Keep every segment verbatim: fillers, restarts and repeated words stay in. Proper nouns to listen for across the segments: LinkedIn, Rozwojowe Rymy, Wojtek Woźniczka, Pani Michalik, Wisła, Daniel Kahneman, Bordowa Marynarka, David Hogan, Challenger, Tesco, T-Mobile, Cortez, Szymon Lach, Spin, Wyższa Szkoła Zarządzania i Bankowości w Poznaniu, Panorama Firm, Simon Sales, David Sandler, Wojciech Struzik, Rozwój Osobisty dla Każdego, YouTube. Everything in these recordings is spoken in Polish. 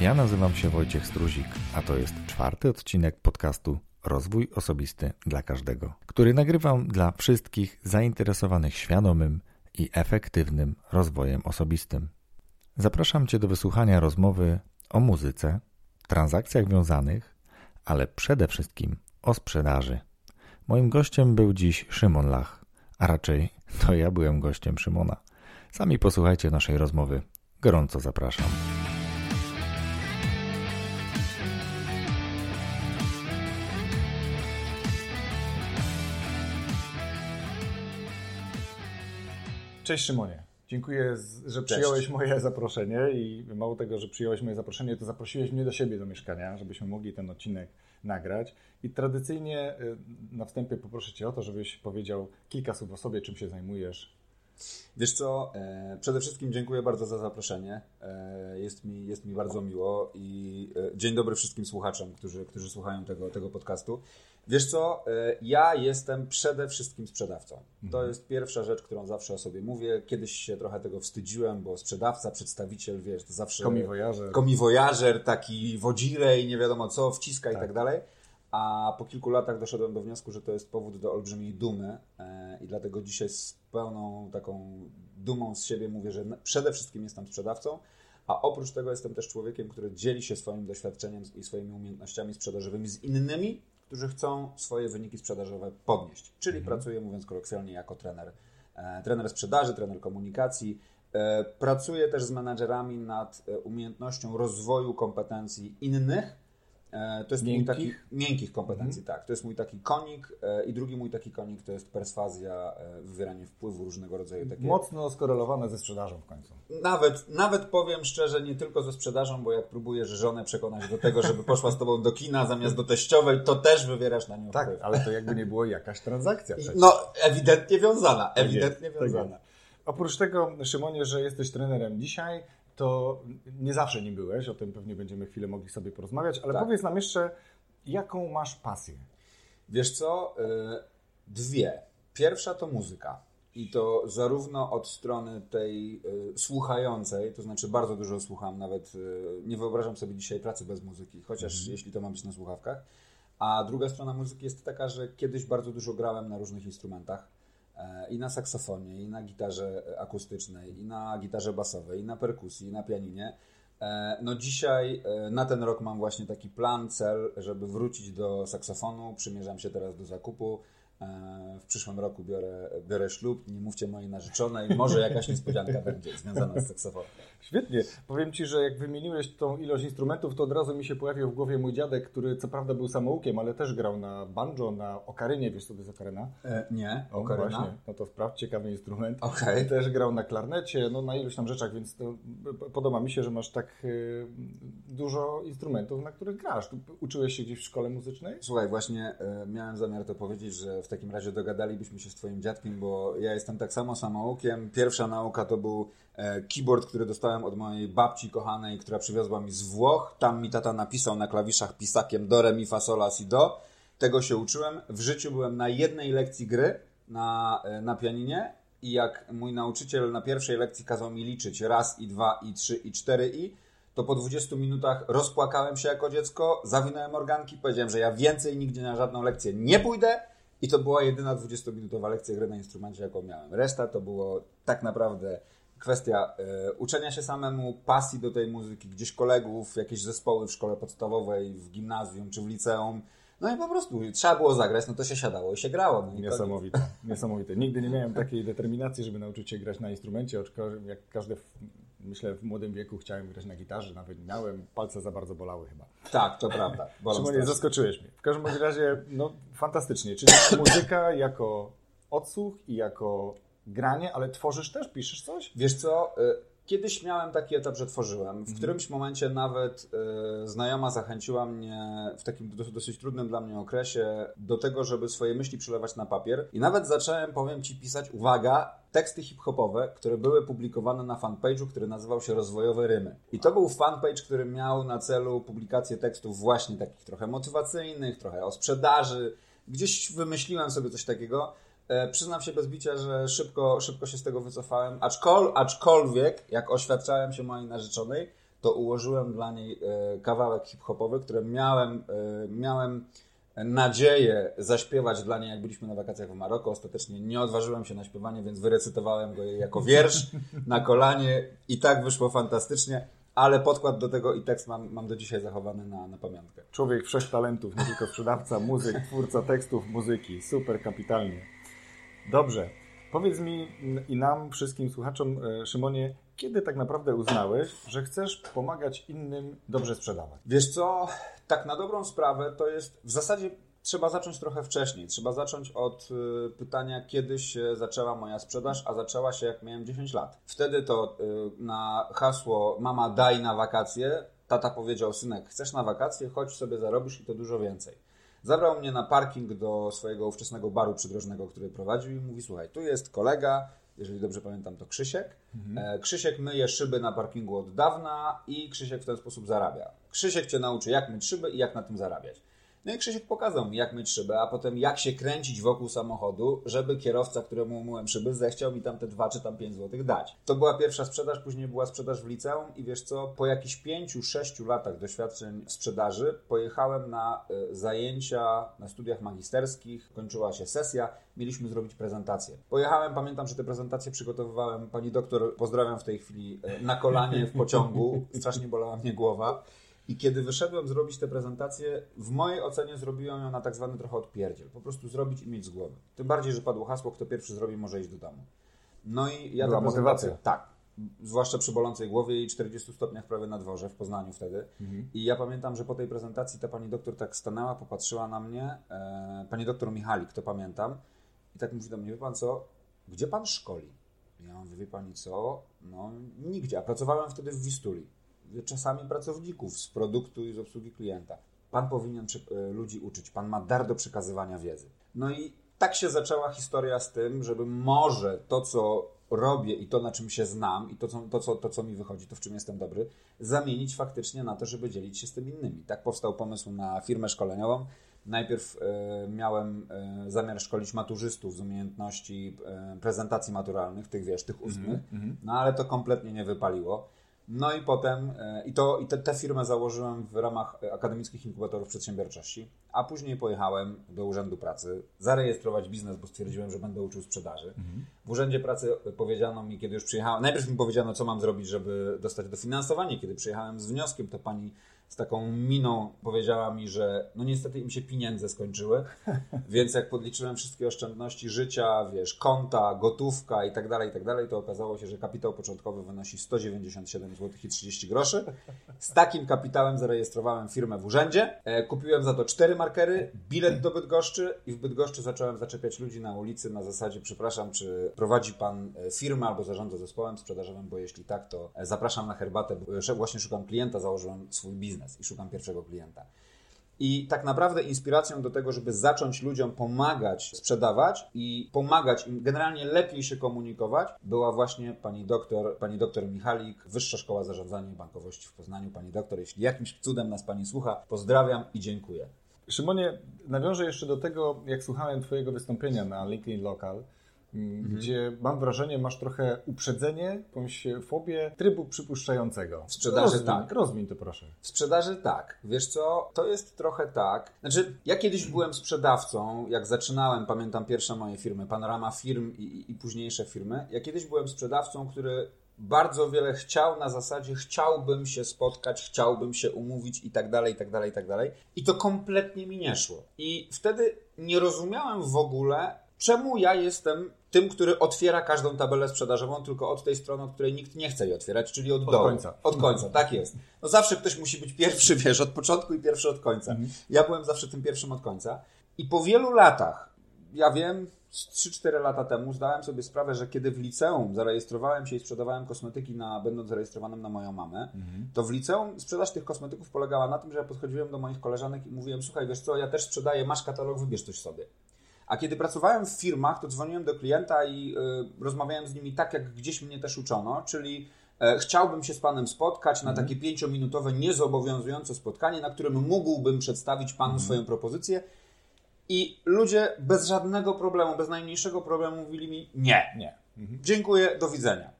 Ja nazywam się Wojciech Struzik, a to jest czwarty odcinek podcastu Rozwój Osobisty dla Każdego, który nagrywam dla wszystkich zainteresowanych świadomym i efektywnym rozwojem osobistym. Zapraszam Cię do wysłuchania rozmowy o muzyce, transakcjach wiązanych, ale przede wszystkim o sprzedaży. Moim gościem był dziś Szymon Lach, a raczej to ja byłem gościem Szymona. Sami posłuchajcie naszej rozmowy. Gorąco zapraszam. Cześć Szymonie, dziękuję, że przyjąłeś Cześć. moje zaproszenie i mało tego, że przyjąłeś moje zaproszenie, to zaprosiłeś mnie do siebie do mieszkania, żebyśmy mogli ten odcinek nagrać. I tradycyjnie na wstępie poproszę Cię o to, żebyś powiedział kilka słów o sobie, czym się zajmujesz. Wiesz co, przede wszystkim dziękuję bardzo za zaproszenie, jest mi, jest mi bardzo miło i dzień dobry wszystkim słuchaczom, którzy, którzy słuchają tego, tego podcastu. Wiesz co, ja jestem przede wszystkim sprzedawcą. Mhm. To jest pierwsza rzecz, którą zawsze o sobie mówię. Kiedyś się trochę tego wstydziłem, bo sprzedawca, przedstawiciel, wiesz, to zawsze... Komiwojażer. Komiwojażer, taki wodzirej, nie wiadomo co, wciska tak. i tak dalej. A po kilku latach doszedłem do wniosku, że to jest powód do olbrzymiej dumy i dlatego dzisiaj z pełną taką dumą z siebie mówię, że przede wszystkim jestem sprzedawcą, a oprócz tego jestem też człowiekiem, który dzieli się swoim doświadczeniem i swoimi umiejętnościami sprzedażowymi z innymi, którzy chcą swoje wyniki sprzedażowe podnieść. Czyli mhm. pracuję, mówiąc kolokwialnie, jako trener, trener sprzedaży, trener komunikacji. Pracuję też z menadżerami nad umiejętnością rozwoju kompetencji innych. To jest miękkich? mój taki miękkich kompetencji, mhm. tak. To jest mój taki konik i drugi mój taki konik to jest perswazja, wywieranie wpływu różnego rodzaju. Takie... Mocno skorelowane ze sprzedażą w końcu. Nawet, nawet powiem szczerze, nie tylko ze sprzedażą, bo jak próbujesz żonę przekonać do tego, żeby poszła z tobą do kina zamiast do teściowej, to też wywierasz na nią tak, wpływ. Ale to jakby nie było jakaś transakcja przecież. No, ewidentnie wiązana, ewidentnie tak jest, wiązana. Tak. Oprócz tego, Szymonie, że jesteś trenerem dzisiaj, to nie zawsze nim byłeś, o tym pewnie będziemy chwilę mogli sobie porozmawiać, ale tak. powiedz nam jeszcze, jaką masz pasję? Wiesz co, dwie. Pierwsza to muzyka i to zarówno od strony tej słuchającej, to znaczy bardzo dużo słucham, nawet nie wyobrażam sobie dzisiaj pracy bez muzyki, chociaż mhm. jeśli to ma być na słuchawkach, a druga strona muzyki jest taka, że kiedyś bardzo dużo grałem na różnych instrumentach. I na saksofonie, i na gitarze akustycznej, i na gitarze basowej, i na perkusji, i na pianinie. No dzisiaj na ten rok mam właśnie taki plan, cel, żeby wrócić do saksofonu. Przymierzam się teraz do zakupu. W przyszłym roku biorę, biorę ślub. Nie mówcie mojej narzeczonej. Może jakaś niespodzianka będzie związana z saksofonem. Świetnie. Powiem Ci, że jak wymieniłeś tą ilość instrumentów, to od razu mi się pojawił w głowie mój dziadek, który co prawda był samoukiem, ale też grał na banjo, na okarynie. Wiesz co to jest okaryna? E, nie, o, okaryna. Właśnie. No to wprawdzie ciekawy instrument. Okay. Też grał na klarnecie, no na iluś tam rzeczach, więc to podoba mi się, że masz tak y, dużo instrumentów, na których grasz. Tu uczyłeś się gdzieś w szkole muzycznej? Słuchaj, właśnie y, miałem zamiar to powiedzieć, że w W takim razie dogadalibyśmy się z twoim dziadkiem, bo ja jestem tak samo samoukiem. Pierwsza nauka to był keyboard, który dostałem od mojej babci kochanej, która przywiozła mi z Włoch. Tam mi tata napisał na klawiszach pisakiem do, re, mi, fa, sol, la, si, do. Tego się uczyłem. W życiu byłem na jednej lekcji gry na, na pianinie i jak mój nauczyciel na pierwszej lekcji kazał mi liczyć raz i dwa i trzy i cztery i, to po dwudziestu minutach rozpłakałem się jako dziecko, zawinąłem organki, powiedziałem, że ja więcej nigdzie na żadną lekcję nie pójdę. I to była jedyna dwudziestominutowa lekcja gry na instrumencie, jaką miałem. Reszta to było tak naprawdę kwestia y, uczenia się samemu, pasji do tej muzyki, gdzieś kolegów, jakieś zespoły w szkole podstawowej, w gimnazjum czy w liceum. No i po prostu trzeba było zagrać, no to się siadało i się grało. No niesamowite, i niesamowite. Nigdy nie miałem takiej determinacji, żeby nauczyć się grać na instrumencie, jak każdy... Myślę, w młodym wieku chciałem grać na gitarze, nawet miałem, palce za bardzo bolały chyba. Tak, to prawda. Szymonie, zaskoczyłeś mnie. W każdym razie, no fantastycznie, czyli muzyka jako odsłuch i jako granie, ale tworzysz też, piszesz coś? Wiesz co, kiedyś miałem taki etap, że tworzyłem. W którymś momencie nawet znajoma zachęciła mnie w takim dosyć trudnym dla mnie okresie do tego, żeby swoje myśli przelewać na papier i nawet zacząłem, powiem Ci, pisać, uwaga, teksty hip-hopowe, które były publikowane na fanpage'u, który nazywał się Rozwojowe Rymy. I to był fanpage, który miał na celu publikację tekstów właśnie takich trochę motywacyjnych, trochę o sprzedaży. Gdzieś wymyśliłem sobie coś takiego. E, przyznam się bez bicia, że szybko, szybko się z tego wycofałem, Aczkol, aczkolwiek jak oświadczałem się mojej narzeczonej, to ułożyłem dla niej kawałek hip-hopowy, który miałem, miałem nadzieję zaśpiewać dla niej, jak byliśmy na wakacjach w Maroku. Ostatecznie nie odważyłem się na śpiewanie, więc wyrecytowałem go jej jako wiersz na kolanie i tak wyszło fantastycznie. Ale podkład do tego i tekst mam, mam do dzisiaj zachowany na, na pamiątkę. Człowiek wszechtalentów, nie tylko sprzedawca muzyk, twórca tekstów, muzyki. Super, kapitalnie. Dobrze. Powiedz mi i nam, wszystkim słuchaczom, Szymonie, kiedy tak naprawdę uznałeś, że chcesz pomagać innym dobrze sprzedawać? Wiesz co, tak na dobrą sprawę to jest w zasadzie trzeba zacząć trochę wcześniej. Trzeba zacząć od y, pytania, kiedy się zaczęła moja sprzedaż, a zaczęła się jak miałem dziesięć lat. Wtedy to y, na hasło mama daj na wakacje, tata powiedział synek chcesz na wakacje, chodź sobie zarobisz i to dużo więcej. Zabrał mnie na parking do swojego ówczesnego baru przydrożnego, który prowadził i mówi słuchaj, tu jest kolega, jeżeli dobrze pamiętam to Krzysiek. Mhm. Krzysiek myje szyby na parkingu od dawna i Krzysiek w ten sposób zarabia. Krzysiek cię nauczy jak myć szyby i jak na tym zarabiać. No i Krzysiek pokazał mi, jak myć szybę, a potem jak się kręcić wokół samochodu, żeby kierowca, któremu myłem szyby, zechciał mi tam te dwa czy tam pięć złotych dać. To była pierwsza sprzedaż, później była sprzedaż w liceum i wiesz co, po jakichś pięciu, sześciu latach doświadczeń w sprzedaży pojechałem na y, zajęcia na studiach magisterskich, kończyła się sesja, mieliśmy zrobić prezentację. Pojechałem, pamiętam, że te prezentacje przygotowywałem pani doktor, pozdrawiam w tej chwili, y, na kolanie w pociągu, strasznie bolała mnie głowa. I kiedy wyszedłem zrobić tę prezentację, w mojej ocenie zrobiłem ją na tak zwany trochę odpierdziel. Po prostu zrobić i mieć z głowy. Tym bardziej, że padło hasło, kto pierwszy zrobi, może iść do domu. No i ja ta motywacja. Tak, zwłaszcza przy bolącej głowie i czterdziestu stopniach prawie na dworze w Poznaniu wtedy. Mhm. I ja pamiętam, że po tej prezentacji ta pani doktor tak stanęła, popatrzyła na mnie. E, pani doktor Michalik, to pamiętam. I tak mówi do mnie, wie pan co, gdzie pan szkoli? Ja mówię, wie pani co, no nigdzie. A pracowałem wtedy w Wistuli. Czasami pracowników z produktu i z obsługi klienta. Pan powinien ludzi uczyć, pan ma dar do przekazywania wiedzy. No i tak się zaczęła historia z tym, żeby może to, co robię i to, na czym się znam i to, co, to, co, to, co mi wychodzi, to w czym jestem dobry, zamienić faktycznie na to, żeby dzielić się z tym innymi. Tak powstał pomysł na firmę szkoleniową. Najpierw e, miałem e, zamiar szkolić maturzystów z umiejętności e, prezentacji maturalnych, tych wiesz, tych ustnych, mm-hmm. no ale to kompletnie nie wypaliło. No i potem, i, to, i te, te firmę założyłem w ramach akademickich inkubatorów przedsiębiorczości, a później pojechałem do Urzędu Pracy zarejestrować biznes, bo stwierdziłem, że będę uczył sprzedaży. Mhm. W Urzędzie Pracy powiedziano mi, kiedy już przyjechałem, najpierw mi powiedziano, co mam zrobić, żeby dostać dofinansowanie. Kiedy przyjechałem z wnioskiem, to pani z taką miną powiedziała mi, że no niestety im się pieniądze skończyły, więc jak podliczyłem wszystkie oszczędności życia, wiesz, konta, gotówka i tak dalej, i tak dalej, to okazało się, że kapitał początkowy wynosi sto dziewięćdziesiąt siedem złotych i trzydzieści groszy. Z takim kapitałem zarejestrowałem firmę w urzędzie, kupiłem za to cztery markery, bilet do Bydgoszczy i w Bydgoszczy zacząłem zaczepiać ludzi na ulicy na zasadzie, przepraszam, czy prowadzi pan firmę albo zarządza zespołem sprzedażowym, bo jeśli tak, to zapraszam na herbatę, bo właśnie szukam klienta, założyłem swój biznes i szukam pierwszego klienta. I tak naprawdę inspiracją do tego, żeby zacząć ludziom pomagać sprzedawać i pomagać im generalnie lepiej się komunikować, była właśnie pani doktor, pani doktor Michalik, Wyższa Szkoła Zarządzania i Bankowości w Poznaniu. Pani doktor, jeśli jakimś cudem nas pani słucha, pozdrawiam i dziękuję. Szymonie, nawiążę jeszcze do tego, jak słuchałem twojego wystąpienia na LinkedIn Local, mhm. gdzie mam wrażenie, masz trochę uprzedzenie, jakąś fobię trybu przypuszczającego. W sprzedaży rozmin, tak. Rozmin to proszę. W sprzedaży tak. Wiesz co, to jest trochę tak. Znaczy, ja kiedyś byłem sprzedawcą, jak zaczynałem, pamiętam pierwsze moje firmy, Panorama Firm i, i, i późniejsze firmy. Ja kiedyś byłem sprzedawcą, który bardzo wiele chciał na zasadzie chciałbym się spotkać, chciałbym się umówić i tak dalej, i tak dalej, i tak dalej. I to kompletnie mi nie szło. I wtedy nie rozumiałem w ogóle, czemu ja jestem tym, który otwiera każdą tabelę sprzedażową, tylko od tej strony, od której nikt nie chce jej otwierać, czyli od, od dołu. Końca. Od końca, tak jest. No zawsze ktoś musi być pierwszy, wiesz, od początku i pierwszy od końca. Mhm. Ja byłem zawsze tym pierwszym od końca. I po wielu latach, ja wiem, trzy cztery lata temu zdałem sobie sprawę, że kiedy w liceum zarejestrowałem się i sprzedawałem kosmetyki, na, będąc zarejestrowanym na moją mamę, mhm. to w liceum sprzedaż tych kosmetyków polegała na tym, że ja podchodziłem do moich koleżanek i mówiłem, słuchaj, wiesz co, ja też sprzedaję, masz katalog, wybierz coś sobie. A kiedy pracowałem w firmach, to dzwoniłem do klienta i y, rozmawiałem z nimi tak, jak gdzieś mnie też uczono, czyli e, chciałbym się z panem spotkać na mm. takie pięciominutowe, niezobowiązujące spotkanie, na którym mógłbym przedstawić panu mm. swoją propozycję. I ludzie bez żadnego problemu, bez najmniejszego problemu mówili mi nie, nie. Mm-hmm. Dziękuję, do widzenia.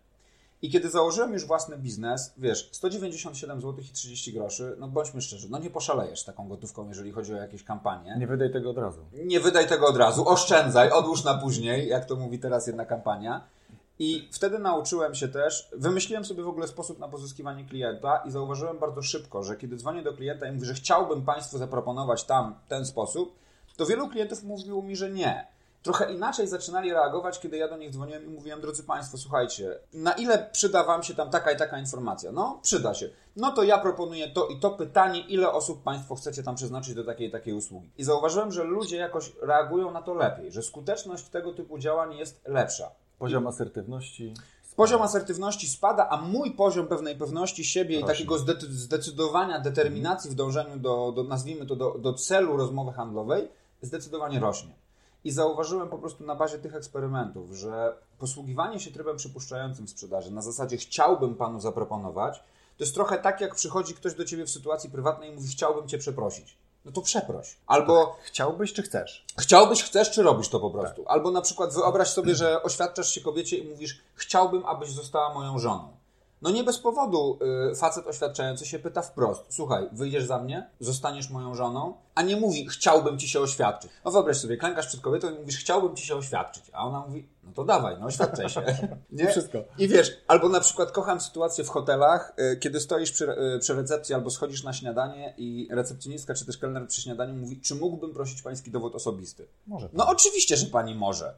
I kiedy założyłem już własny biznes, wiesz, sto dziewięćdziesiąt siedem złotych i trzydzieści groszy, no bądźmy szczerzy, no nie poszalejesz taką gotówką, jeżeli chodzi o jakieś kampanie. Nie wydaj tego od razu. Nie wydaj tego od razu, oszczędzaj, odłóż na później, jak to mówi teraz jedna kampania. I wtedy nauczyłem się też, wymyśliłem sobie w ogóle sposób na pozyskiwanie klienta i zauważyłem bardzo szybko, że kiedy dzwonię do klienta i mówię, że chciałbym Państwu zaproponować tam ten sposób, to wielu klientów mówiło mi, że nie. Trochę inaczej zaczynali reagować, kiedy ja do nich dzwoniłem i mówiłem, drodzy Państwo, słuchajcie, na ile przyda Wam się tam taka i taka informacja? No, przyda się. No to ja proponuję to i to pytanie, ile osób Państwo chcecie tam przeznaczyć do takiej i takiej usługi. I zauważyłem, że ludzie jakoś reagują na to lepiej, że skuteczność tego typu działań jest lepsza. Poziom asertywności spada. Poziom asertywności spada, a mój poziom pewnej pewności siebie Rośnie. I takiego zdecydowania, determinacji w dążeniu do, do nazwijmy to, do, do celu rozmowy handlowej zdecydowanie rośnie. I zauważyłem po prostu na bazie tych eksperymentów, że posługiwanie się trybem przypuszczającym w sprzedaży na zasadzie chciałbym Panu zaproponować, to jest trochę tak, jak przychodzi ktoś do Ciebie w sytuacji prywatnej i mówi chciałbym Cię przeprosić. No to przeproś. Albo tak. Chciałbyś czy chcesz? Chciałbyś, chcesz czy robisz to po prostu. Tak. Albo na przykład wyobraź sobie, że oświadczasz się kobiecie i mówisz chciałbym, abyś została moją żoną. No nie bez powodu yy, facet oświadczający się pyta wprost, słuchaj, wyjdziesz za mnie, zostaniesz moją żoną, a nie mówi, chciałbym ci się oświadczyć. No wyobraź sobie, klękasz przed kobietą i mówisz, chciałbym ci się oświadczyć, a ona mówi, no to dawaj, no oświadczaj się. Nie? Wszystko. I wiesz, albo na przykład kocham sytuację w hotelach, yy, kiedy stoisz przy, yy, przy recepcji albo schodzisz na śniadanie i recepcjonistka czy też kelner przy śniadaniu mówi, czy mógłbym prosić pański dowód osobisty? Może. No oczywiście, że pani może.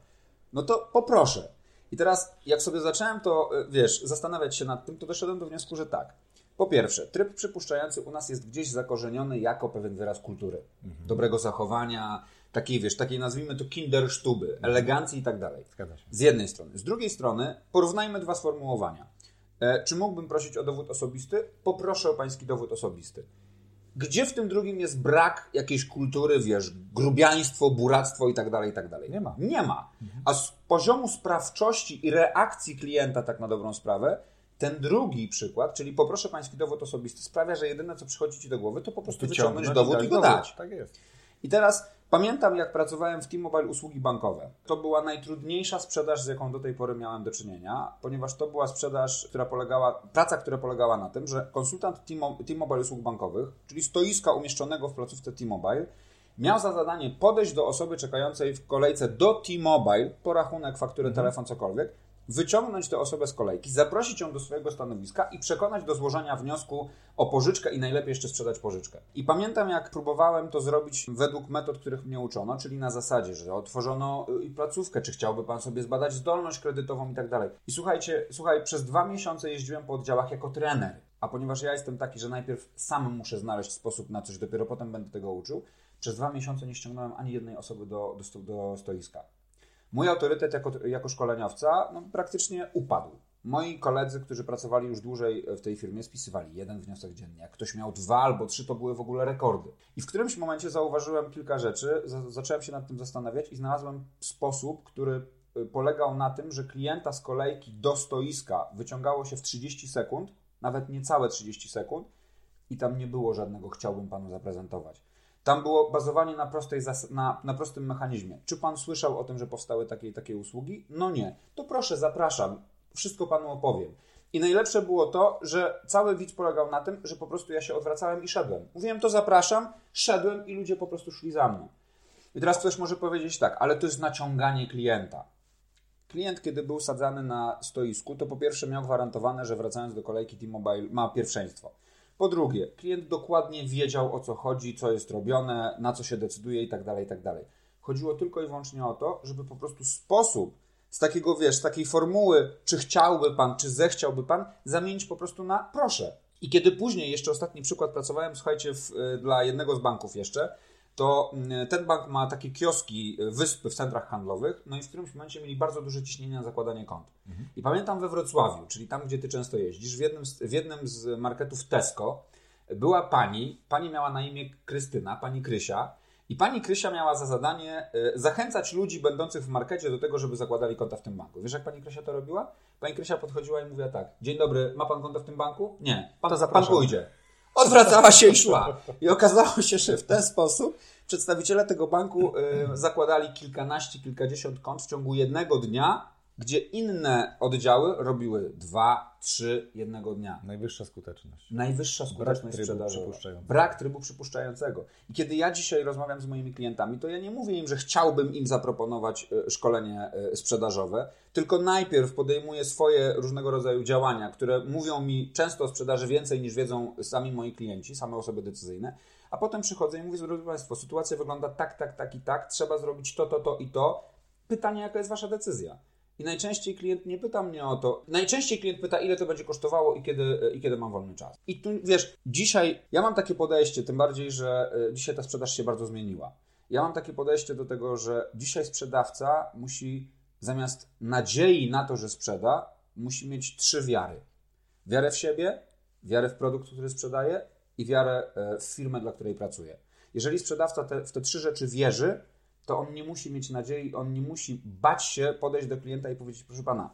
No to poproszę. I teraz, jak sobie zacząłem to, wiesz, zastanawiać się nad tym, to doszedłem do wniosku, że tak. Po pierwsze, tryb przypuszczający u nas jest gdzieś zakorzeniony jako pewien wyraz kultury. Mhm. Dobrego zachowania, takiej, wiesz, takiej nazwijmy to kindersztuby, mhm. elegancji i tak dalej. Zgadza się. Z jednej strony. Z drugiej strony, porównajmy dwa sformułowania. E, czy mógłbym prosić o dowód osobisty? Poproszę o pański dowód osobisty. Gdzie w tym drugim jest brak jakiejś kultury, wiesz, grubiaństwo, buractwo i tak dalej, i tak dalej. Nie ma. Nie ma. A z poziomu sprawczości i reakcji klienta, tak na dobrą sprawę, ten drugi przykład, czyli poproszę pański dowód osobisty, sprawia, że jedyne, co przychodzi ci do głowy, to po prostu wyciągnąć dowód i go dać. Tak jest. I teraz pamiętam, jak pracowałem w T-Mobile usługi bankowe. To była najtrudniejsza sprzedaż, z jaką do tej pory miałem do czynienia, ponieważ to była sprzedaż, która polegała, praca, która polegała na tym, że konsultant T-Mobile usług bankowych, czyli stoiska umieszczonego w placówce T-Mobile, miał za zadanie podejść do osoby czekającej w kolejce do T-Mobile, porachunek, fakturę, mhm. telefon, cokolwiek, wyciągnąć tę osobę z kolejki, zaprosić ją do swojego stanowiska i przekonać do złożenia wniosku o pożyczkę i najlepiej jeszcze sprzedać pożyczkę. I pamiętam, jak próbowałem to zrobić według metod, których mnie uczono, czyli na zasadzie, że otworzono placówkę, czy chciałby Pan sobie zbadać zdolność kredytową i tak dalej. I słuchajcie, słuchaj, przez dwa miesiące jeździłem po oddziałach jako trener, a ponieważ ja jestem taki, że najpierw sam muszę znaleźć sposób na coś, dopiero potem będę tego uczył, przez dwa miesiące nie ściągnąłem ani jednej osoby do, do, do stoiska. Mój autorytet jako, jako szkoleniowca no, praktycznie upadł. Moi koledzy, którzy pracowali już dłużej w tej firmie, spisywali jeden wniosek dziennie. Jak ktoś miał dwa albo trzy, to były w ogóle rekordy. I w którymś momencie zauważyłem kilka rzeczy, za- zacząłem się nad tym zastanawiać i znalazłem sposób, który polegał na tym, że klienta z kolejki do stoiska wyciągało się w trzydzieści sekund, nawet niecałe trzydzieści sekund i tam nie było żadnego chciałbym panu zaprezentować. Tam było bazowanie na, prostej zas- na, na prostym mechanizmie. Czy pan słyszał o tym, że powstały takie i takie usługi? No nie. To proszę, zapraszam. Wszystko panu opowiem. I najlepsze było to, że cały widz polegał na tym, że po prostu ja się odwracałem i szedłem. Mówiłem to zapraszam, szedłem i ludzie po prostu szli za mną. I teraz ktoś może powiedzieć tak, ale to jest naciąganie klienta. Klient, kiedy był sadzany na stoisku, to po pierwsze miał gwarantowane, że wracając do kolejki T-Mobile ma pierwszeństwo. Po drugie, klient dokładnie wiedział, o co chodzi, co jest robione, na co się decyduje i tak dalej, i tak dalej. Chodziło tylko i wyłącznie o to, żeby po prostu sposób z takiego, wiesz, z takiej formuły, czy chciałby pan, czy zechciałby pan, zamienić po prostu na proszę. I kiedy później, jeszcze ostatni przykład, pracowałem, słuchajcie, w, dla jednego z banków jeszcze, to ten bank ma takie kioski, wyspy w centrach handlowych, no i w którymś momencie mieli bardzo duże ciśnienie na zakładanie kont. Mhm. I pamiętam we Wrocławiu, czyli tam, gdzie ty często jeździsz, w jednym z, w jednym z marketów Tesco była pani, pani miała na imię Krystyna, pani Krysia, i pani Krysia miała za zadanie zachęcać ludzi będących w markecie do tego, żeby zakładali konta w tym banku. Wiesz, jak pani Krysia to robiła? Pani Krysia podchodziła i mówiła tak, dzień dobry, ma pan konto w tym banku? Nie, pan, pan pójdzie. Odwracała się i szła. I okazało się, że w ten sposób przedstawiciele tego banku zakładali kilkanaście, kilkadziesiąt kont w ciągu jednego dnia gdzie inne oddziały robiły dwa, trzy jednego dnia. Najwyższa skuteczność. Najwyższa skuteczność sprzedażowa. Brak trybu przypuszczającego. I kiedy ja dzisiaj rozmawiam z moimi klientami, to ja nie mówię im, że chciałbym im zaproponować szkolenie sprzedażowe, tylko najpierw podejmuję swoje różnego rodzaju działania, które mówią mi często o sprzedaży więcej niż wiedzą sami moi klienci, same osoby decyzyjne, a potem przychodzę i mówię, drodzy Państwo, sytuacja wygląda tak, tak, tak i tak, trzeba zrobić to, to, to i to. Pytanie, jaka jest Wasza decyzja? I najczęściej klient nie pyta mnie o to. Najczęściej klient pyta, ile to będzie kosztowało i kiedy, i kiedy mam wolny czas. I tu, wiesz, dzisiaj ja mam takie podejście, tym bardziej, że dzisiaj ta sprzedaż się bardzo zmieniła. Ja mam takie podejście do tego, że dzisiaj sprzedawca musi, zamiast nadziei na to, że sprzeda, musi mieć trzy wiary. Wiarę w siebie, wiarę w produkt, który sprzedaje i wiarę w firmę, dla której pracuje. Jeżeli sprzedawca te, w te trzy rzeczy wierzy, to on nie musi mieć nadziei, on nie musi bać się podejść do klienta i powiedzieć, proszę Pana,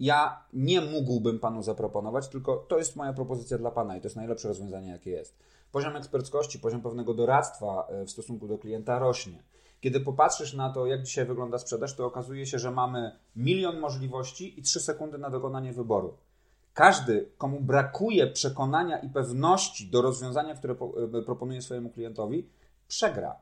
ja nie mógłbym Panu zaproponować, tylko to jest moja propozycja dla Pana i to jest najlepsze rozwiązanie, jakie jest. Poziom eksperckości, poziom pewnego doradztwa w stosunku do klienta rośnie. Kiedy popatrzysz na to, jak dzisiaj wygląda sprzedaż, to okazuje się, że mamy milion możliwości i trzy sekundy na dokonanie wyboru. Każdy, komu brakuje przekonania i pewności do rozwiązania, które proponuje swojemu klientowi, przegra.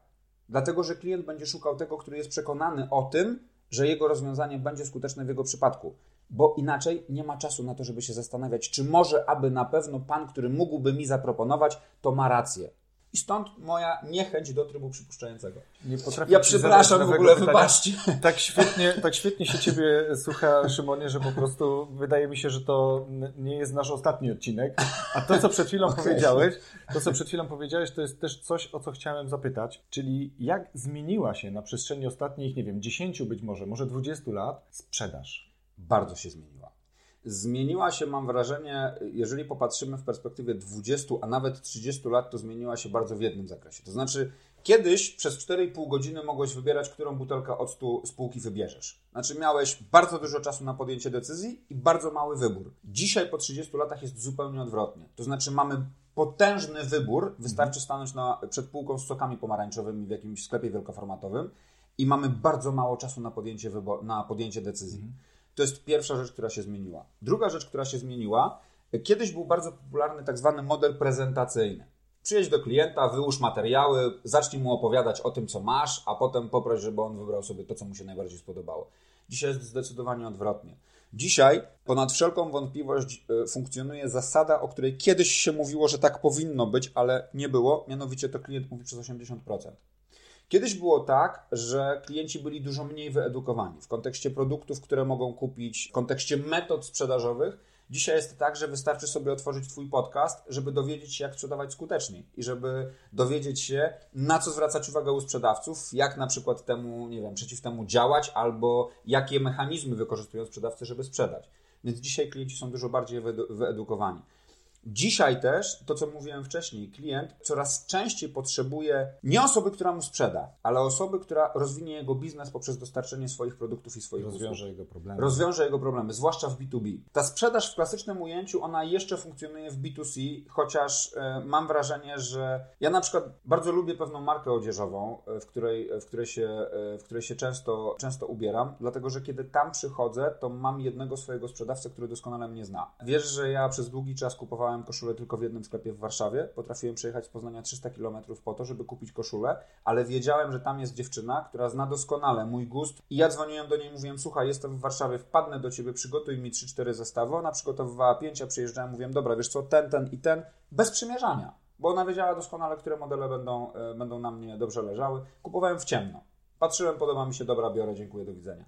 Dlatego, że klient będzie szukał tego, który jest przekonany o tym, że jego rozwiązanie będzie skuteczne w jego przypadku. Bo inaczej nie ma czasu na to, żeby się zastanawiać, czy może, aby na pewno pan, który mógłby mi zaproponować, to ma rację. I stąd moja niechęć do trybu przypuszczającego. Nie potrafię ja przepraszam w ogóle, pytania. Wybaczcie. Tak świetnie, tak świetnie się Ciebie słucha, Szymonie, że po prostu wydaje mi się, że to nie jest nasz ostatni odcinek. A to, co przed chwilą okay. powiedziałeś, to, co przed chwilą powiedziałeś, to jest też coś, o co chciałem zapytać. Czyli jak zmieniła się na przestrzeni ostatnich, nie wiem, dziesięciu być może, może dwudziestu lat sprzedaż? Bardzo się zmieniła. Zmieniła się, mam wrażenie, jeżeli popatrzymy w perspektywie dwudziestu, a nawet trzydziestu lat, to zmieniła się bardzo w jednym zakresie. To znaczy, kiedyś przez cztery i pół godziny mogłeś wybierać, którą butelkę octu spółki wybierzesz. Znaczy, miałeś bardzo dużo czasu na podjęcie decyzji i bardzo mały wybór. Dzisiaj po trzydziestu latach jest zupełnie odwrotnie. To znaczy, mamy potężny wybór, wystarczy stanąć na, przed półką z sokami pomarańczowymi w jakimś sklepie wielkoformatowym i mamy bardzo mało czasu na podjęcie, wybor- na podjęcie decyzji. Mhm. To jest pierwsza rzecz, która się zmieniła. Druga rzecz, która się zmieniła, kiedyś był bardzo popularny tak zwany model prezentacyjny. Przyjedź do klienta, wyłóż materiały, zacznij mu opowiadać o tym, co masz, a potem poproś, żeby on wybrał sobie to, co mu się najbardziej spodobało. Dzisiaj jest zdecydowanie odwrotnie. Dzisiaj ponad wszelką wątpliwość funkcjonuje zasada, o której kiedyś się mówiło, że tak powinno być, ale nie było, mianowicie to klient mówi przez osiemdziesiąt procent. Kiedyś było tak, że klienci byli dużo mniej wyedukowani w kontekście produktów, które mogą kupić, w kontekście metod sprzedażowych. Dzisiaj jest tak, że wystarczy sobie otworzyć Twój podcast, żeby dowiedzieć się, jak sprzedawać skuteczniej i żeby dowiedzieć się, na co zwracać uwagę u sprzedawców, jak na przykład temu, nie wiem, przeciw temu działać albo jakie mechanizmy wykorzystują sprzedawcy, żeby sprzedać. Więc dzisiaj klienci są dużo bardziej wyedukowani. Dzisiaj też, to co mówiłem wcześniej, klient coraz częściej potrzebuje nie osoby, która mu sprzeda, ale osoby, która rozwinie jego biznes poprzez dostarczenie swoich produktów i swoich usług. Rozwiąże jego problemy. Rozwiąże jego problemy, zwłaszcza w B dwa B. Ta sprzedaż w klasycznym ujęciu, ona jeszcze funkcjonuje w B dwa C, chociaż y, mam wrażenie, że ja na przykład bardzo lubię pewną markę odzieżową, w której, w której się, w której się często, często ubieram, dlatego że kiedy tam przychodzę, to mam jednego swojego sprzedawcę, który doskonale mnie zna. Wiesz, że ja przez długi czas kupowałem koszulę tylko w jednym sklepie w Warszawie. Potrafiłem przejechać z Poznania trzysta kilometrów po to, żeby kupić koszulę, ale wiedziałem, że tam jest dziewczyna, która zna doskonale mój gust i ja dzwoniłem do niej i mówiłem, słuchaj, jestem w Warszawie, wpadnę do Ciebie, przygotuj mi trzy cztery zestawy. Ona przygotowywała pięć, ja przyjeżdżałem, mówiłem, dobra, wiesz co, ten, ten i ten, bez przymierzania, bo ona wiedziała doskonale, które modele będą, będą na mnie dobrze leżały. Kupowałem w ciemno. Patrzyłem, podoba mi się, dobra, biorę, dziękuję, do widzenia.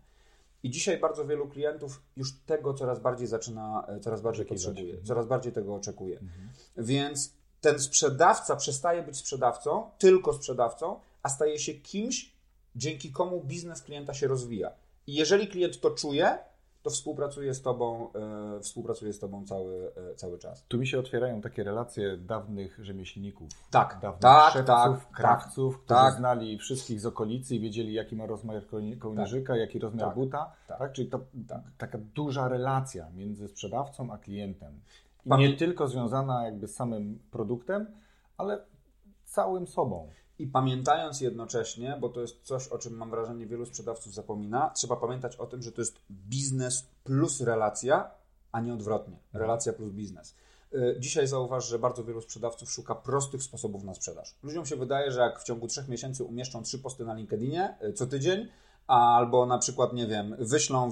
I dzisiaj bardzo wielu klientów już tego coraz bardziej zaczyna, coraz bardziej potrzebuje, coraz bardziej tego oczekuje. Mhm. Więc ten sprzedawca przestaje być sprzedawcą, tylko sprzedawcą, a staje się kimś, dzięki komu biznes klienta się rozwija. I jeżeli klient to czuje, to współpracuje z Tobą, e, współpracuje z tobą cały, e, cały czas. Tu mi się otwierają takie relacje dawnych rzemieślników, tak, dawnych tak, szewców, tak, krawców, tak, którzy tak. znali wszystkich z okolicy i wiedzieli, jaki ma rozmiar kołni- kołnierzyka, tak, jaki rozmiar tak, buta. Tak, tak? Czyli to, tak. taka duża relacja między sprzedawcą a klientem. I Pamię- nie tylko związana jakby z samym produktem, ale całym sobą. I pamiętając jednocześnie, bo to jest coś, o czym mam wrażenie wielu sprzedawców zapomina, trzeba pamiętać o tym, że to jest biznes plus relacja, a nie odwrotnie. Relacja plus biznes. Dzisiaj zauważ, że bardzo wielu sprzedawców szuka prostych sposobów na sprzedaż. Ludziom się wydaje, że jak w ciągu trzech miesięcy umieszczą trzy posty na LinkedInie co tydzień, albo na przykład, nie wiem, wyślą,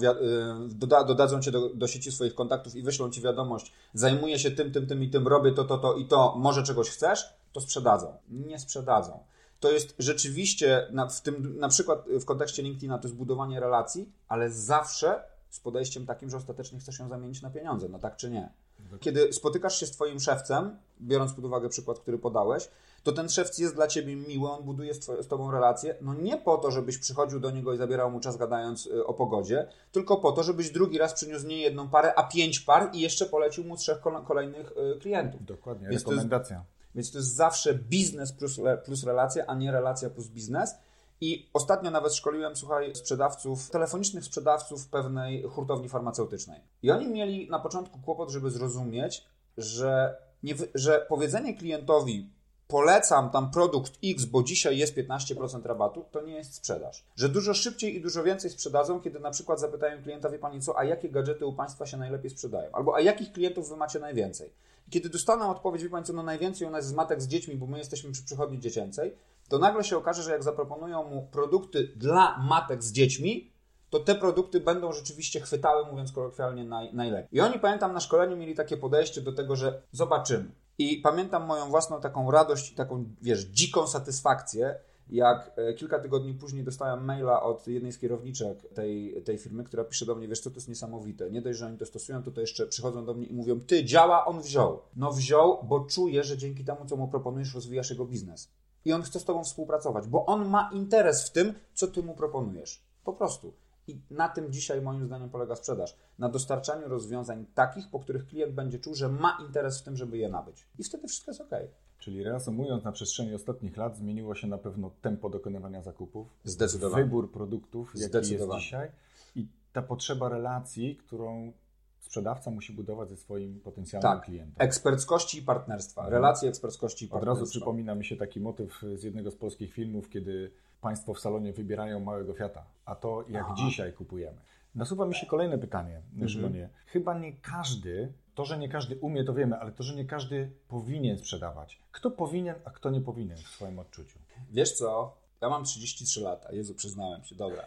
doda, dodadzą cię do, do sieci swoich kontaktów i wyślą ci wiadomość, zajmuję się tym, tym, tym i tym, robię to, to, to i to, może czegoś chcesz, to sprzedadzą. Nie sprzedadzą. To jest rzeczywiście, na, w tym, na przykład w kontekście LinkedIna, to jest budowanie relacji, ale zawsze z podejściem takim, że ostatecznie chcesz ją zamienić na pieniądze, no tak czy nie. Kiedy spotykasz się z twoim szewcem, biorąc pod uwagę przykład, który podałeś, to ten szewc jest dla ciebie miły, on buduje z tobą relację, no nie po to, żebyś przychodził do niego i zabierał mu czas gadając o pogodzie, tylko po to, żebyś drugi raz przyniósł nie jedną parę, a pięć par i jeszcze polecił mu trzech kolejnych klientów. Dokładnie, więc rekomendacja. To jest, więc to jest zawsze biznes plus, plus relacja, a nie relacja plus biznes. I ostatnio nawet szkoliłem, słuchaj, sprzedawców, telefonicznych sprzedawców pewnej hurtowni farmaceutycznej. I oni mieli na początku kłopot, żeby zrozumieć, że, nie, że powiedzenie klientowi polecam tam produkt X, bo dzisiaj jest piętnaście procent rabatu, to nie jest sprzedaż. Że dużo szybciej i dużo więcej sprzedadzą, kiedy na przykład zapytają klienta, wie pani co, a jakie gadżety u państwa się najlepiej sprzedają? Albo a jakich klientów wy macie najwięcej? I kiedy dostaną odpowiedź, wie pani co, no najwięcej u nas jest matek z dziećmi, bo my jesteśmy przy przychodni dziecięcej, to nagle się okaże, że jak zaproponują mu produkty dla matek z dziećmi, to te produkty będą rzeczywiście chwytały, mówiąc kolokwialnie, naj, najlepiej. I oni, pamiętam, na szkoleniu mieli takie podejście do tego, że zobaczymy. I pamiętam moją własną taką radość i taką, wiesz, dziką satysfakcję, jak kilka tygodni później dostałem maila od jednej z kierowniczek tej, tej firmy, która pisze do mnie, wiesz co, to jest niesamowite, nie dość, że oni to stosują, to to jeszcze przychodzą do mnie i mówią, ty, działa, on wziął. No wziął, bo czuje, że dzięki temu, co mu proponujesz, rozwijasz jego biznes. I on chce z tobą współpracować, bo on ma interes w tym, co ty mu proponujesz. Po prostu. I na tym dzisiaj moim zdaniem polega sprzedaż. Na dostarczaniu rozwiązań takich, po których klient będzie czuł, że ma interes w tym, żeby je nabyć. I wtedy wszystko jest okej. Czyli reasumując, na przestrzeni ostatnich lat zmieniło się na pewno tempo dokonywania zakupów. Zdecydowanie. Wybór produktów, jaki jest dzisiaj. I ta potrzeba relacji, którą sprzedawca musi budować ze swoim potencjalnym tak, klientem. Tak, eksperckości i partnerstwa. Relacje eksperckości i partnerstwa. Od razu przypomina mi się taki motyw z jednego z polskich filmów, kiedy państwo w salonie wybierają małego Fiata, a to jak Aha. dzisiaj kupujemy. Nasuwa mi się kolejne pytanie, Szymonie. Mhm. Chyba nie każdy, to, że nie każdy umie, to wiemy, ale to, że nie każdy powinien sprzedawać. Kto powinien, a kto nie powinien w swoim odczuciu? Wiesz co? Ja mam trzydzieści trzy lata. Jezu, przyznałem się. Dobra.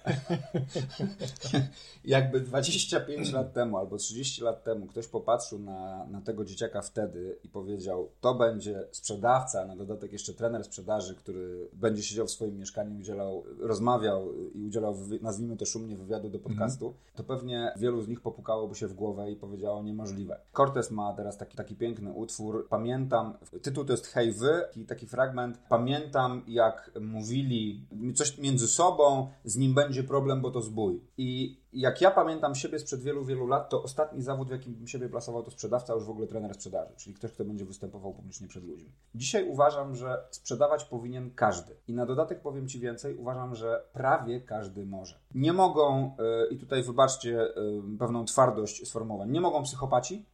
Jakby dwadzieścia pięć lat temu albo trzydzieści lat temu ktoś popatrzył na, na tego dzieciaka wtedy i powiedział, to będzie sprzedawca, na dodatek jeszcze trener sprzedaży, który będzie siedział w swoim mieszkaniu, udzielał, rozmawiał i udzielał, nazwijmy to szumnie, wywiadu do podcastu, mhm. to pewnie wielu z nich popukałoby się w głowę i powiedziało niemożliwe. Cortez ma teraz taki, taki piękny utwór. Pamiętam, tytuł to jest Hej Wy, taki, taki fragment. Pamiętam, jak mówili coś między sobą, z nim będzie problem, bo to zbój. I jak ja pamiętam siebie sprzed wielu, wielu lat, to ostatni zawód, w jakim bym siebie plasował, to sprzedawca, a już w ogóle trener sprzedaży, czyli ktoś, kto będzie występował publicznie przed ludźmi. Dzisiaj uważam, że sprzedawać powinien każdy. I na dodatek powiem Ci więcej, uważam, że prawie każdy może. Nie mogą, yy, i tutaj wybaczcie yy, pewną twardość sformułowań, nie mogą psychopaci,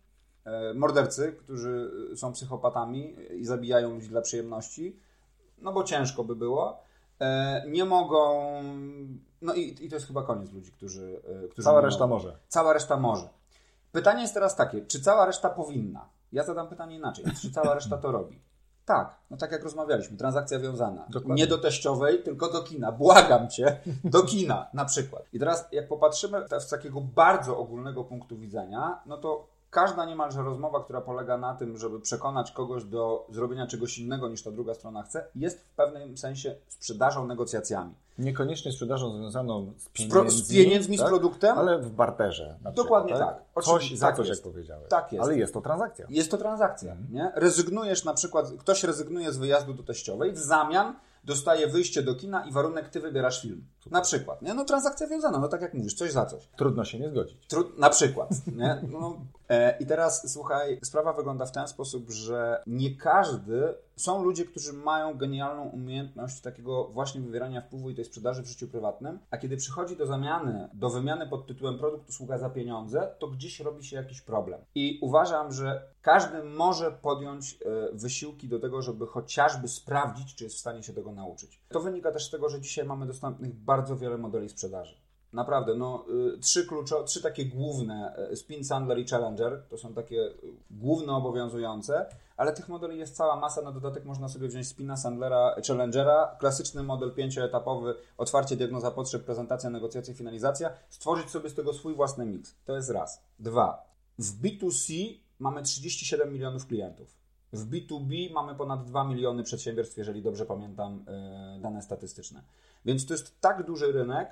yy, mordercy, którzy są psychopatami i zabijają ludzi dla przyjemności, no bo ciężko by było. Nie mogą... No i, i to jest chyba koniec ludzi, którzy... którzy cała reszta mogą. może. Cała reszta może. Pytanie jest teraz takie, czy cała reszta powinna? Ja zadam pytanie inaczej. Czy cała reszta to robi? Tak. No tak jak rozmawialiśmy. Transakcja wiązana. Dokładnie. Nie do teściowej, tylko do kina. Błagam Cię. Do kina na przykład. I teraz jak popatrzymy z takiego bardzo ogólnego punktu widzenia, no to każda niemalże rozmowa, która polega na tym, żeby przekonać kogoś do zrobienia czegoś innego niż ta druga strona chce, jest w pewnym sensie sprzedażą, negocjacjami. Niekoniecznie sprzedażą związaną z pieniędzmi, z, pieniędzmi, tak? z produktem. Ale w barterze. Dokładnie przykład, tak. tak. Coś za tak coś, jest. jak powiedziałeś. Tak jest. Ale jest to transakcja. Jest to transakcja. Mhm. Nie? Rezygnujesz na przykład, ktoś rezygnuje z wyjazdu do teściowej, w zamian dostaje wyjście do kina i warunek, ty wybierasz film. Na przykład. Nie? No transakcja wiązana, no tak jak mówisz, coś za coś. Trudno się nie zgodzić. Trud... Na przykład. Nie? No, I teraz, słuchaj, sprawa wygląda w ten sposób, że nie każdy... Są ludzie, którzy mają genialną umiejętność takiego właśnie wywierania wpływu i tej sprzedaży w życiu prywatnym, a kiedy przychodzi do zamiany, do wymiany pod tytułem produkt, usługa za pieniądze, to gdzieś robi się jakiś problem. I uważam, że każdy może podjąć wysiłki do tego, żeby chociażby sprawdzić, czy jest w stanie się tego nauczyć. To wynika też z tego, że dzisiaj mamy dostępnych bardzo wiele modeli sprzedaży. Naprawdę, no y, trzy kluczo, trzy takie główne, y, Spin, Sandler i Challenger, to są takie y, główne obowiązujące, ale tych modeli jest cała masa, na dodatek można sobie wziąć Spina, Sandlera, Challengera, klasyczny model pięcioetapowy, otwarcie, diagnoza potrzeb, prezentacja, negocjacja, finalizacja, stworzyć sobie z tego swój własny miks. To jest raz. Dwa, w B dwa C mamy trzydzieści siedem milionów klientów. W B dwa B mamy ponad dwa miliony przedsiębiorstw, jeżeli dobrze pamiętam y, dane statystyczne. Więc to jest tak duży rynek,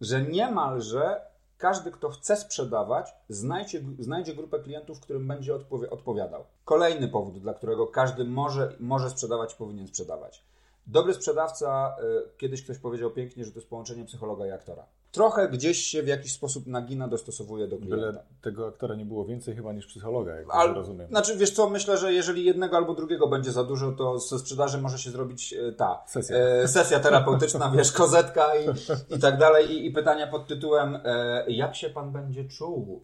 że niemalże każdy, kto chce sprzedawać, znajdzie, znajdzie grupę klientów, którym będzie odpowi- odpowiadał. Kolejny powód, dla którego każdy może, może sprzedawać, powinien sprzedawać. Dobry sprzedawca, y, kiedyś ktoś powiedział pięknie, że to jest połączenie psychologa i aktora. Trochę gdzieś się w jakiś sposób nagina, dostosowuje do klienta. Byle tego aktora nie było więcej chyba niż psychologa, jak Al, rozumiem. Znaczy, wiesz co, myślę, że jeżeli jednego albo drugiego będzie za dużo, to ze sprzedaży może się zrobić ta sesja, e, sesja terapeutyczna, wiesz, kozetka i, i tak dalej. I, i pytania pod tytułem, e, jak się pan będzie czuł?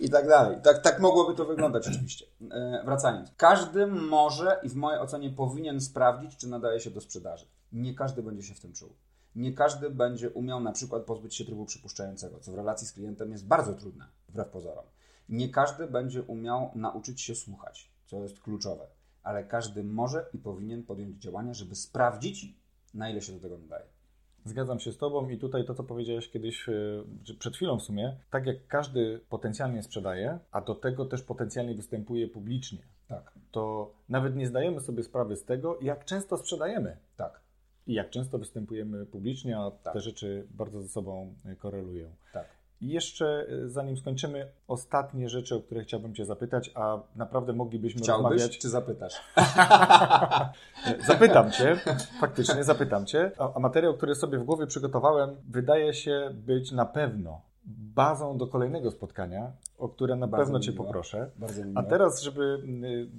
I tak dalej. Tak, tak mogłoby to wyglądać oczywiście. E, wracając. Każdy może i w mojej ocenie powinien sprawdzić, czy nadaje się do sprzedaży. Nie każdy będzie się w tym czuł. Nie każdy będzie umiał na przykład pozbyć się trybu przypuszczającego, co w relacji z klientem jest bardzo trudne, wbrew pozorom. Nie każdy będzie umiał nauczyć się słuchać, co jest kluczowe, ale każdy może i powinien podjąć działania, żeby sprawdzić, na ile się do tego nadaje. Zgadzam się z Tobą i tutaj to, co powiedziałeś kiedyś, czy przed chwilą w sumie, tak jak każdy potencjalnie sprzedaje, a do tego też potencjalnie występuje publicznie, tak, to nawet nie zdajemy sobie sprawy z tego, jak często sprzedajemy. Tak. I jak często występujemy publicznie, a tak, te rzeczy bardzo ze sobą korelują. Tak. I jeszcze zanim skończymy, ostatnie rzeczy, o które chciałbym Cię zapytać, a naprawdę moglibyśmy Chciałbyś, rozmawiać... czy zapytasz? Zapytam Cię, faktycznie zapytam Cię. A, a materiał, który sobie w głowie przygotowałem, wydaje się być na pewno bazą do kolejnego spotkania, o które na bardzo pewno Cię miło. poproszę. Bardzo miło. A teraz, żeby,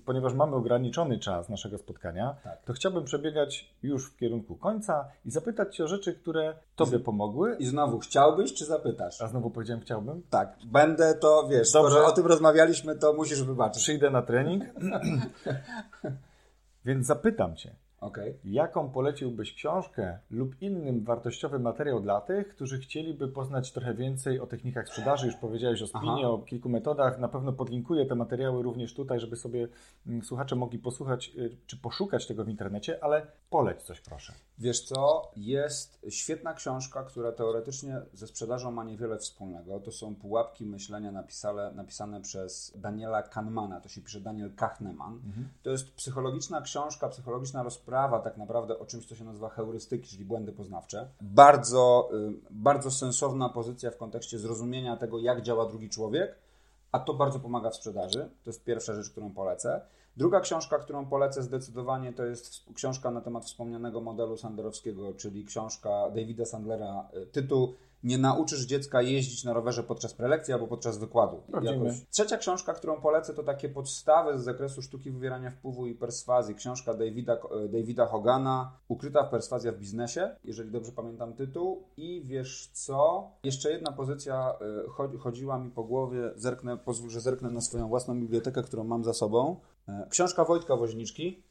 ponieważ mamy ograniczony czas naszego spotkania, tak, to chciałbym przebiegać już w kierunku końca i zapytać Cię o rzeczy, które Tobie pomogły. I znowu chciałbyś, czy zapytasz? A znowu powiedziałem chciałbym? Tak. Będę to, wiesz, dobrze, skoro o tym rozmawialiśmy, to musisz wybaczyć. Przyjdę na trening. Więc zapytam Cię. Okay. Jaką poleciłbyś książkę lub inny wartościowy materiał dla tych, którzy chcieliby poznać trochę więcej o technikach sprzedaży? Już powiedziałeś o spinie, Aha. o kilku metodach. Na pewno podlinkuję te materiały również tutaj, żeby sobie słuchacze mogli posłuchać czy poszukać tego w internecie, ale poleć coś proszę. Wiesz co, jest świetna książka, która teoretycznie ze sprzedażą ma niewiele wspólnego. To są pułapki myślenia napisane, napisane przez Daniela Kahnemana. To się pisze Daniel Kahneman. Mhm. To jest psychologiczna książka, psychologiczna rozprawa tak naprawdę o czymś, co się nazywa heurystyki, czyli błędy poznawcze. Bardzo, bardzo sensowna pozycja w kontekście zrozumienia tego, jak działa drugi człowiek, a to bardzo pomaga w sprzedaży. To jest pierwsza rzecz, którą polecę. Druga książka, którą polecę zdecydowanie, to jest książka na temat wspomnianego modelu sandlerowskiego, czyli książka Davida Sandlera, tytuł Nie nauczysz dziecka jeździć na rowerze podczas prelekcji albo podczas wykładu. Jakoś. Trzecia książka, którą polecę, to takie podstawy z zakresu sztuki wywierania wpływu i perswazji. Książka Davida, Davida Hogana, Ukryta perswazja w biznesie, jeżeli dobrze pamiętam tytuł. I wiesz co? Jeszcze jedna pozycja chodziła mi po głowie. Zerknę, pozwól, że zerknę na swoją własną bibliotekę, którą mam za sobą. Książka Wojtka Woźniczki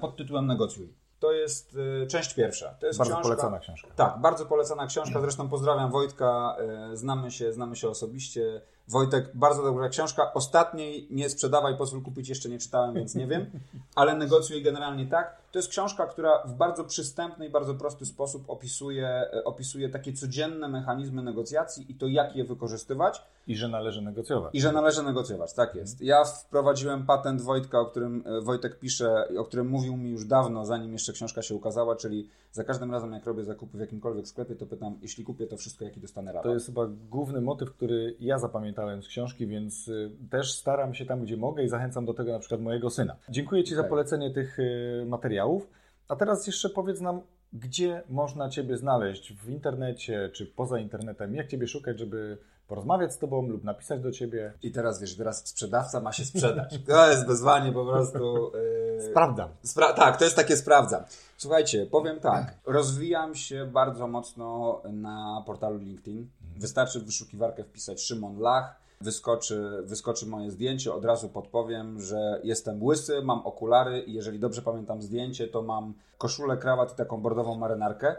pod tytułem Negocjuj. To jest y, część pierwsza. To jest bardzo książka, polecana książka. Tak, bardzo polecana książka. Zresztą pozdrawiam Wojtka, y, znamy się, znamy się osobiście. Wojtek, bardzo dobra książka. Ostatniej nie sprzedawaj, pozwól kupić, jeszcze nie czytałem, więc nie wiem. Ale negocjuj generalnie tak. To jest książka, która w bardzo przystępny i bardzo prosty sposób opisuje, opisuje takie codzienne mechanizmy negocjacji i to, jak je wykorzystywać. I że należy negocjować. I że należy negocjować, tak jest. Ja wprowadziłem patent Wojtka, o którym Wojtek pisze, o którym mówił mi już dawno, zanim jeszcze książka się ukazała, czyli za każdym razem, jak robię zakupy w jakimkolwiek sklepie, to pytam, jeśli kupię to wszystko, jaki dostanę rabat. To jest chyba główny motyw, który ja zapamiętałem z książki, więc też staram się tam, gdzie mogę i zachęcam do tego na przykład mojego syna. Dziękuję Ci okay. za polecenie tych materiałów. A teraz jeszcze powiedz nam, gdzie można Ciebie znaleźć w internecie czy poza internetem, jak Ciebie szukać, żeby porozmawiać z tobą lub napisać do ciebie. I teraz wiesz, teraz sprzedawca ma się sprzedać. To jest wezwanie po prostu. Yy... Sprawdzam. Spra- tak, to jest takie sprawdzam. Słuchajcie, powiem tak. Rozwijam się bardzo mocno na portalu LinkedIn. Wystarczy w wyszukiwarkę wpisać Szymon Lach. Wyskoczy, wyskoczy moje zdjęcie, od razu podpowiem, że jestem łysy, mam okulary i jeżeli dobrze pamiętam zdjęcie, to mam koszulę, krawat i taką bordową marynarkę.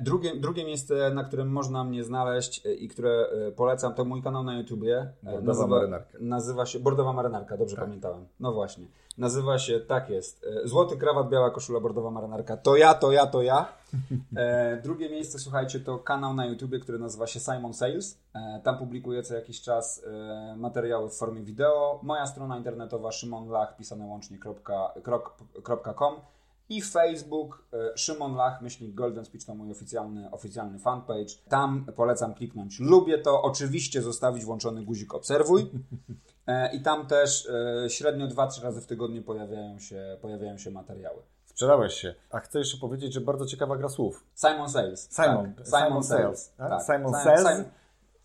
Drugie, drugie miejsce, na którym można mnie znaleźć i które polecam, to mój kanał na YouTubie. Bordowa nazywa, Marynarka. Nazywa się Bordowa Marynarka, dobrze tak. pamiętałem. No właśnie. Nazywa się, tak jest, Złoty Krawat, Biała Koszula, Bordowa Marynarka. To ja, to ja, to ja. Drugie miejsce, słuchajcie, to kanał na YouTubie, który nazywa się Simon Sales. Tam publikuję co jakiś czas materiały w formie wideo. Moja strona internetowa szymonlach, pisane łącznie kropka com. I Facebook, Szymon Lach, myślnik Golden Speech, to mój oficjalny, oficjalny fanpage. Tam polecam kliknąć lubię to, oczywiście zostawić włączony guzik obserwuj. I tam też średnio dwa trzy razy w tygodniu pojawiają się, pojawiają się materiały. Sprzedałeś się. A chcę jeszcze powiedzieć, że bardzo ciekawa gra słów. Simon Sales. Simon, tak. Simon, Simon Sales. Sales. Tak. Simon Sales. Simon.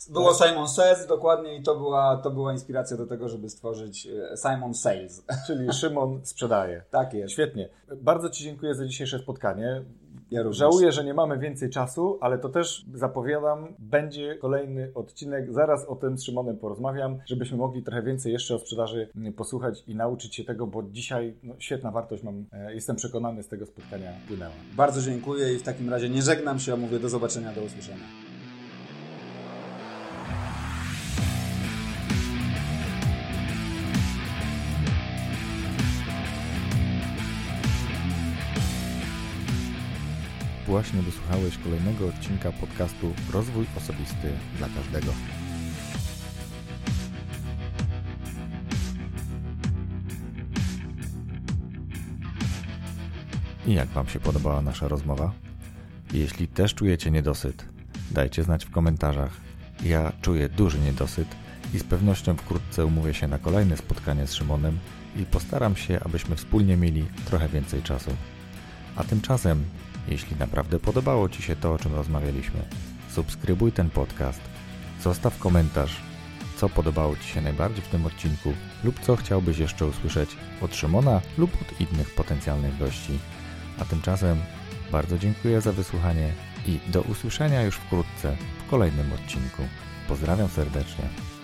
Było Simon Sales dokładnie i to była, to była inspiracja do tego, żeby stworzyć Simon Sales. Czyli Szymon sprzedaje. Tak jest. Świetnie. Bardzo ci dziękuję za dzisiejsze spotkanie. Ja również. Żałuję, że nie mamy więcej czasu, ale to też zapowiadam, będzie kolejny odcinek. Zaraz o tym z Szymonem porozmawiam, żebyśmy mogli trochę więcej jeszcze o sprzedaży posłuchać i nauczyć się tego, bo dzisiaj no, świetna wartość mam. Jestem przekonany, z tego spotkania płynęła. Bardzo dziękuję i w takim razie nie żegnam się, a mówię do zobaczenia, do usłyszenia. Właśnie wysłuchałeś kolejnego odcinka podcastu Rozwój Osobisty dla Każdego. I jak Wam się podobała nasza rozmowa? Jeśli też czujecie niedosyt, dajcie znać w komentarzach. Ja czuję duży niedosyt i z pewnością wkrótce umówię się na kolejne spotkanie z Szymonem i postaram się, abyśmy wspólnie mieli trochę więcej czasu. A tymczasem... Jeśli naprawdę podobało Ci się to, o czym rozmawialiśmy, subskrybuj ten podcast, zostaw komentarz, co podobało Ci się najbardziej w tym odcinku lub co chciałbyś jeszcze usłyszeć od Szymona lub od innych potencjalnych gości. A tymczasem bardzo dziękuję za wysłuchanie i do usłyszenia już wkrótce w kolejnym odcinku. Pozdrawiam serdecznie.